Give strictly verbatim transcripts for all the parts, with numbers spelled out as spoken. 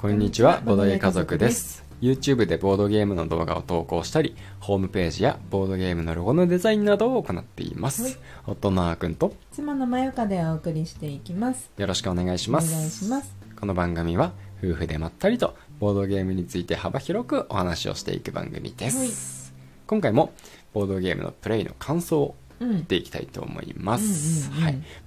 こんにちは、ボードゲー家族です。 YouTube でボードゲームの動画を投稿したり、ホームページやボードゲームのロゴのデザインなどを行っています。夫のあーくんと妻のまよかでお送りしていきます。よろしくお願いします。お願いします。この番組は夫婦でまったりとボードゲームについて幅広くお話をしていく番組です。今回もボードゲームのプレイの感想を言っていきたいと思います。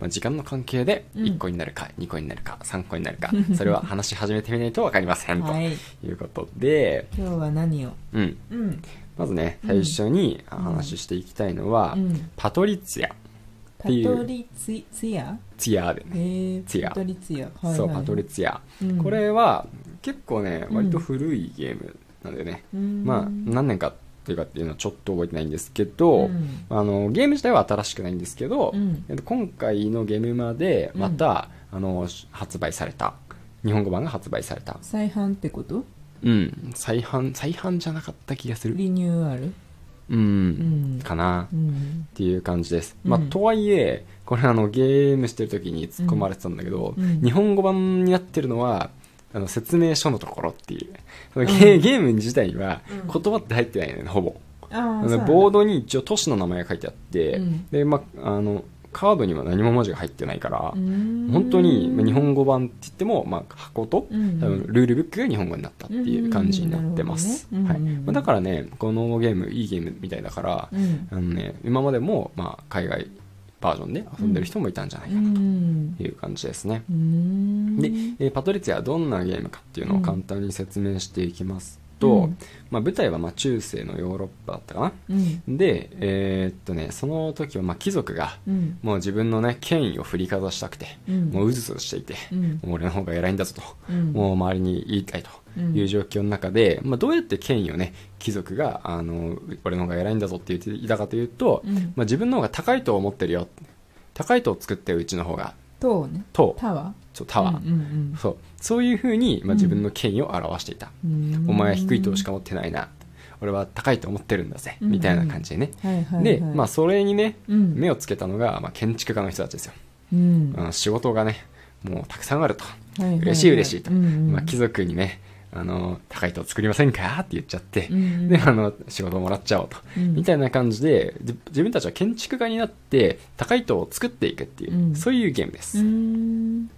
時間の関係でいっこになるか、うん、にこになるかさんこになるか、それは話し始めてみないと分かりませんということで、はい、今日は何を、うんうん、まずね、最初に話していきたいのは、うんうん、パトリツィアっていう、パトリツィアツィアでね、えー、ツィアパトリツィア、はいはい、そうパトリツィア、うん、これは結構ね割と古いゲームなんでね、うん、まあ何年かというかっていうのはちょっと覚えてないんですけど、うん、あのゲーム自体は新しくないんですけど、うん、今回のゲームまでまた、うん、あの発売された、日本語版が発売された、再販ってこと？うん、再販、再販じゃなかった気がする、リニューアル、うん、うん、かな、うん、っていう感じです、まあうん、とはいえこれあのゲームしてる時に突っ込まれてたんだけど、うんうん、日本語版になってるのはあの説明書のところっていう、その ゲ,、うん、ゲーム自体には言葉って入ってないのね、ほぼ。ああのボードに一応都市の名前が書いてあって、うん、でまあのカードには何も文字が入ってないから、本当に日本語版って言っても、まあ、箱と、うん、多分ルールブックが日本語になったっていう感じになってます、うん、はい、まあ、だからねこのゲームいいゲームみたいだから、うんあのね、今までも、まあ、海外バージョンで遊んでる人もいたんじゃないかなという感じですね、うん、でパトリツィアはどんなゲームかっていうのを簡単に説明していきますと、うんまあ、舞台はまあ中世のヨーロッパだったかな、うん、で、えーっとね、その時はまあ貴族がもう自分の、ね、権威を振りかざしたくて、うん、もううずうずしていて、うん、もう俺の方が偉いんだぞと、うん、もう周りに言いたいという状況の中で、うんまあ、どうやって権威をね貴族があの俺の方が偉いんだぞって言っていたかというと、うんまあ、自分の方が高い塔を持ってるよ、高い塔を作ってるうちの方が塔ね、塔タワーそうタワー、うんうんうん、そうそういう風に、まあ、自分の権威を表していた、うん、お前は低い塔しか持ってないな、俺は高いと思ってるんだぜ、うんうん、みたいな感じでね、はいはいはい、で、まあ、それにね、うん、目をつけたのが、まあ、建築家の人たちですよ、うん、あの仕事がねもうたくさんあると、はいはいはい、嬉しい嬉しいと、うんうんまあ、貴族にねあの高い塔作りませんかって言っちゃって、うん、であの仕事もらっちゃおうと、うん、みたいな感じで自分たちは建築家になって高い塔を作っていくっていう、うん、そういうゲームです。うーん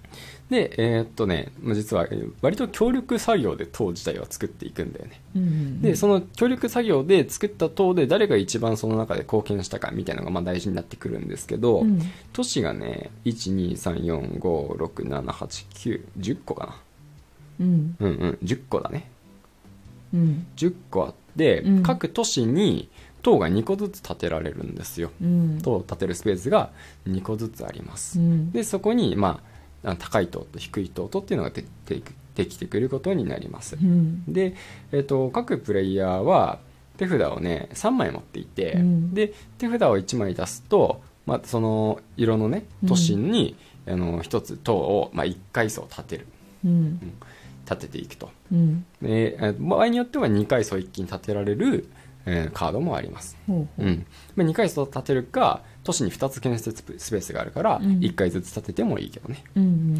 でえー、っとね実は割と協力作業で塔自体は作っていくんだよね、うんうん、でその協力作業で作った塔で誰が一番その中で貢献したかみたいなのがまあ大事になってくるんですけど、うん、都市がね いち、に、さん、よん、ご、ろく、なな、はち、きゅう、じゅっこかな、うん、うんうんじゅっこだね、うん、じゅっこあって、うん、各都市に塔がにこずつ建てられるんですよ、うん、塔を建てるスペースがにこずつあります、うん、でそこにまあ高い塔と低い塔とっていうのができてくることになります、うん、で、えーと、各プレイヤーは手札をねさんまい持っていて、うん、で手札をいちまい出すと、まあ、その色のね都市に、うん、あのひとつ塔を、まあ、いっかいそう建てる、うんうん立てていくと、うん、で場合によってはにかい層一気に立てられる、えー、カードもあります、うんうんまあ、にかい層立てるか都市にふたつ建設スペースがあるからいっかいずつ立ててもいいけどね、うんうん、っ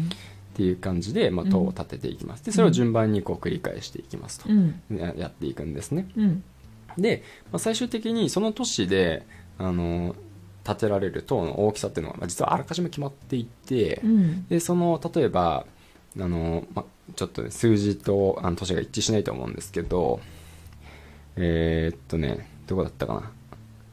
ていう感じで、まあ、塔を立てていきます、うん、でそれを順番にこう繰り返していきますと、うん、やっていくんですね、うん、で、まあ、最終的にその都市であの建てられる塔の大きさっていうのは、まあ、実はあらかじめ決まっていて、うん、でその例えばあの、ま、ちょっと、ね、数字とあの都市が一致しないと思うんですけどえー、っとねどこだったかな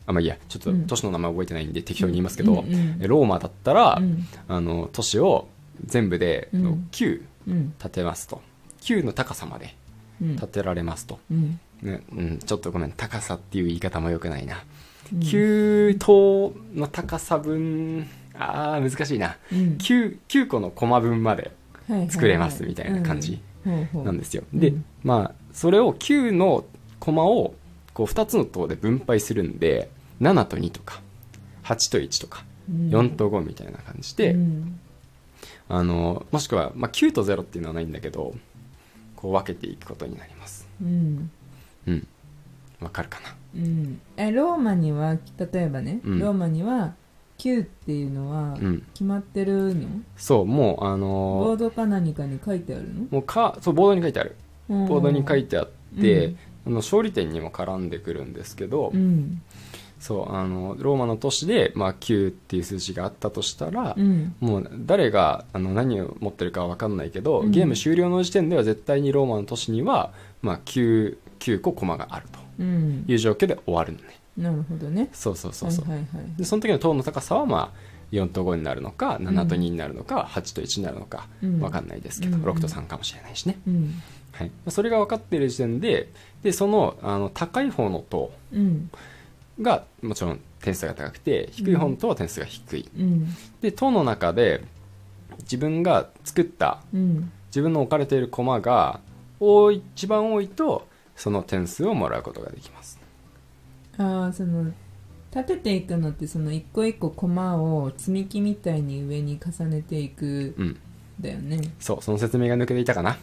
あ、まあ、いやちょっと都市の名前覚えてないんで適当に言いますけど、うんうんうん、ローマだったら、うん、あの都市を全部できゅう建てますと、うん、きゅうの高さまで建てられますと、うんねうん、ちょっとごめん高さっていう言い方もよくないな、うん、きゅう塔の高さ分あ難しいな、うん、9, きゅうこのコマ分まで作れますみたいな感じなんですよ。で、まあそれをきゅうの駒をこうふたつの塔で分配するんでななとにとかはちといちとかよんとごみたいな感じで、うん、あのもしくは、まあ、きゅうとゼロっていうのはないんだけどこう分けていくことになります。うん、うん、わかるかな、うん、えローマには例えばね、うん、ローマにはきゅうっていうのは決まってるの？うん、そう、もうあのー、ボードか何かに書いてあるの？もうか、そう、ボードに書いてある。ボードに書いてあって、うん、あの勝利点にも絡んでくるんですけど、うん、そうあのローマの都市で、まあ、きゅうっていう数字があったとしたら、うん、もう誰があの何を持ってるかは分かんないけど、うん、ゲーム終了の時点では絶対にローマの都市には、まあ、きゅう、きゅうこ駒があるという状況で終わるのね。うん、なるほどね。そうそうそうそう、はいはいはい、でその時の塔の高さは、まあ、よんとごになるのかななとにになるのか、うん、はちといちになるのか分かんないですけど、うん、ろくとさんかもしれないしね、うん、はい、それが分かっている時点で、でそ の, あの高い方の塔がもちろん点数が高くて、うん、低い方の塔は点数が低い、うん、で塔の中で自分が作った、うん、自分の置かれている駒が多い、一番多いとその点数をもらうことができます。あ、その立てていくのってその一個一個駒を積み木みたいに上に重ねていく、うんだよね。そう、その説明が抜けていたかな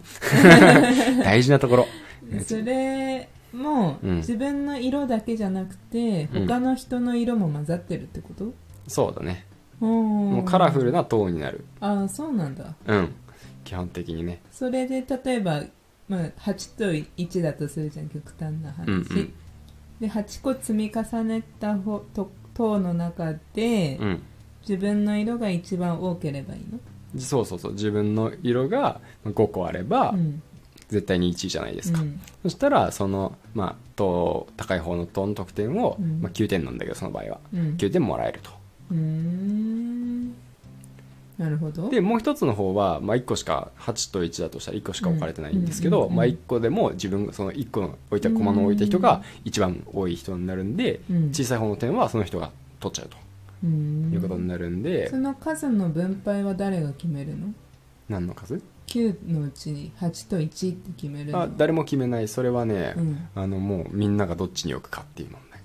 大事なところそれも、うん、自分の色だけじゃなくて、うん、他の人の色も混ざってるってこと？そうだね。もうカラフルな塔になる。ああ、そうなんだ。うん、基本的にね。それで例えば、まあ、はちといちだとするじゃん、極端な話、うんうん、ではっこ積み重ねたほと塔の中で、うん、自分の色が一番多ければいいの？そうそうそう、自分の色がごこあれば、うん、絶対にいちいじゃないですか、うん、そしたらその、まあ、塔高い方の塔の得点を、うんまあ、きゅうてんなんだけど、その場合は、うん、きゅうてんもらえると。うーん、なるほど。でもう一つの方は、まあ、いっこしかはちといちだとしたらいっこしか置かれてないんですけど、うんうんうんうん、まあ、いっこでも自分そのいっこの置いた駒の置いた人が一番多い人になるんで、うん、小さい方の点はその人が取っちゃうとうんいうことになるんで、その数の分配は誰が決めるの？何の数？きゅうのうちにはちといちって決めるの？あ、誰も決めない。それはね、うん、あのもうみんながどっちに置くかっていう問題。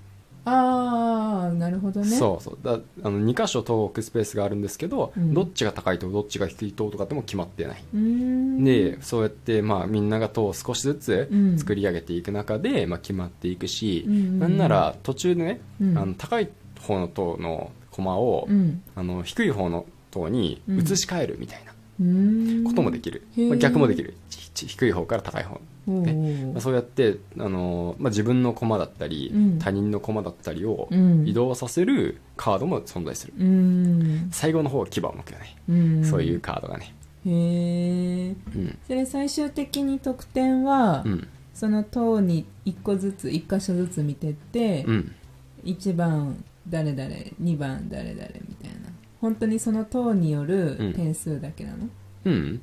ああ、なるほどね。そうそうだ、あのにか所塔を置くスペースがあるんですけど、うん、どっちが高い塔どっちが低い塔とかっても決まってない。うーん、でそうやって、まあ、みんなが塔を少しずつ作り上げていく中で、うんまあ、決まっていくし、うんうんうん、なんなら途中でね、うん、あの高い方の塔の駒を、うん、あの低い方の塔に移し替えるみたいなこともできる、うんまあ、逆もできる。低い方から高い方、ねまあ、そうやってあの、まあ、自分の駒だったり、うん、他人の駒だったりを移動させるカードも存在する、うん、最後の方は牙をむくよね、うん、そういうカードがね。へー、うん、それ最終的に得点は、うん、その塔にいっこずついっ箇所ずつ見てって、うん、いちばん誰々、にばん誰々みたいな、本当にその塔による点数だけなの？うん、うん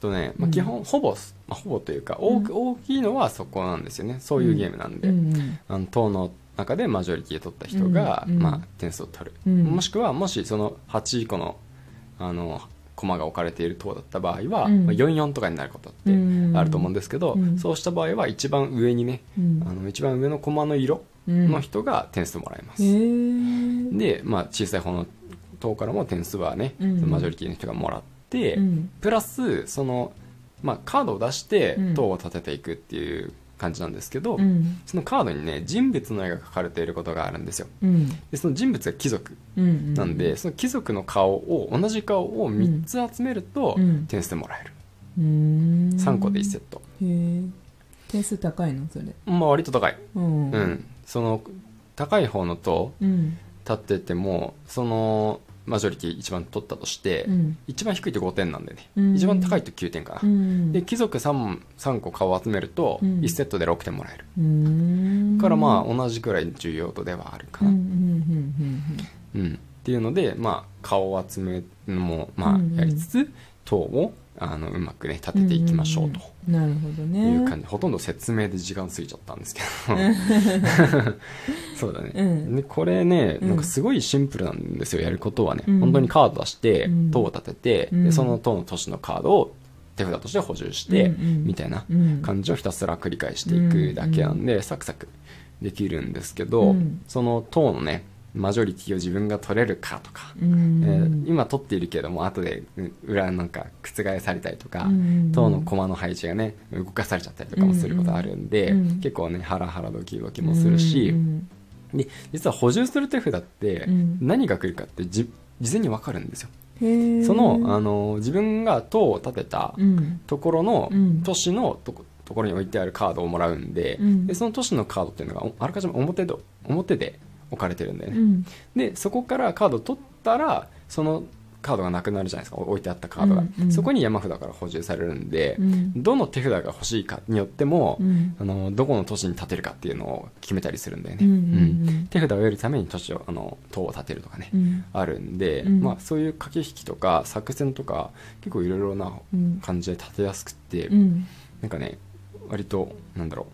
とねまあ、基本、うん、ほぼ、まあ、ほぼというか、うん、大きいのはそこなんですよね。そういうゲームなんで、うんうん、あの塔の中でマジョリティを取った人が、うんうんまあ、点数を取る、うん、もしくはもしそのはちこの、あの駒が置かれている塔だった場合は、うんまあ、よんよんとかになることってあると思うんですけど、うん、そうした場合は一番上にね、うん、あの一番上の駒の色の人が点数もらえます、うん、で、まあ、小さい方の塔からも点数はね、うん、マジョリティの人がもらって、うん、プラスその、まあ、カードを出して塔を立てていくっていう感じなんですけど、うん、そのカードにね人物の絵が描かれていることがあるんですよ、うん、でその人物が貴族なんで、うんうん、その貴族の顔を同じ顔をみっつ集めると点数もらえる、うん、さんこでいちセット。へー、点数高いのそれ？まあ割と高い、うんうん、その高い方の塔立ってても、うん、そのマジョリティ一番取ったとして、うん、一番低いとごてんなんでね、うん、一番高いときゅうてんかな、うん、で貴族 3, さんこ顔を集めるといちセットでろくてんもらえる、うん、からまあ同じくらいの重要度ではあるかな、うん、っていうので、まあ、顔を集めもまあやりつつ塔をあのうまくね立てていきましょうと、うんうん、なるほどねいう感じ。ほとんど説明で時間過ぎちゃったんですけどそうだね、うん、でこれねなんかすごいシンプルなんですよ、やることはね、うん、本当にカード出して塔を立てて、うん、でその塔の都市のカードを手札として補充して、うん、みたいな感じをひたすら繰り返していくだけなんで、うん、サクサクできるんですけど、うん、その塔のねマジョリティを自分が取れるかとか、うんえー、今取っているけども後で裏なんか覆されたりとか、うん、塔の駒の配置がね動かされちゃったりとかもすることあるんで、うん、結構ねハラハラドキドキもするし、うんで実は補充する手札って何が来るかってじ事前に分かるんですよ。へ、そ の, あの自分が塔を建てたところの、うん、都市の と, ところに置いてあるカードをもらうん で,、うん、でその都市のカードっていうのがあらかじめ 表, と表で置かれてるんだよね、うん、でそこからカードを取ったらそのカードがなくなるじゃないですか、置いてあったカードが、うんうん、そこに山札から補充されるんで、うん、どの手札が欲しいかによっても、うん、あのどこの都市に建てるかっていうのを決めたりするんだよね、うんうんうん、手札を得るために都市をあの塔を建てるとかね、うん、あるんで、うんまあ、そういう駆け引きとか作戦とか結構いろいろな感じで建てやすくて、うん、なんかね割となんだろ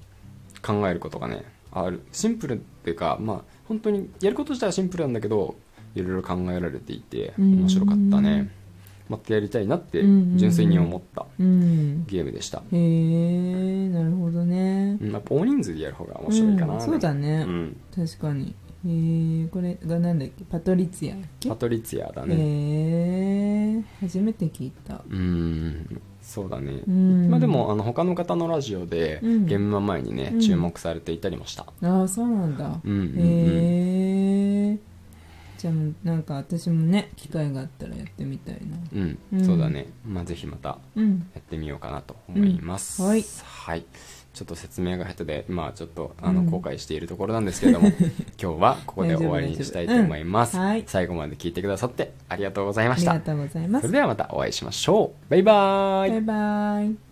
う考えることがねある、シンプルっていうか、まあ、本当にやること自体はシンプルなんだけどいろいろ考えられていて面白かったね。またやりたいなって純粋に思ったゲームでした。へえ、なるほどね。やっぱ大人数でやる方が面白いかな、うん、そうだね、うん、確かに。へえ、これがなんだっけ、パトリツィアだっけ。パトリツィアだね。へえ、初めて聞いた。うんそうだね、うんまあ、でもあの他の方のラジオでゲーム前にね、うん、注目されていたりもした、うん、ああそうなんだ、うんうんうん、へえ、じゃあなんか私もね機会があったらやってみたいな、うん、うん、そうだね、まあ、ぜひまたやってみようかなと思います、うんうん、はい、はい、ちょっと説明が下手でまあちょっとあの後悔しているところなんですけれども、うん、今日はここで終わりにしたいと思います、うんはい、最後まで聞いてくださってありがとうございました。ありがとうございます。それではまたお会いしましょう。バイバーイ。バイバーイ。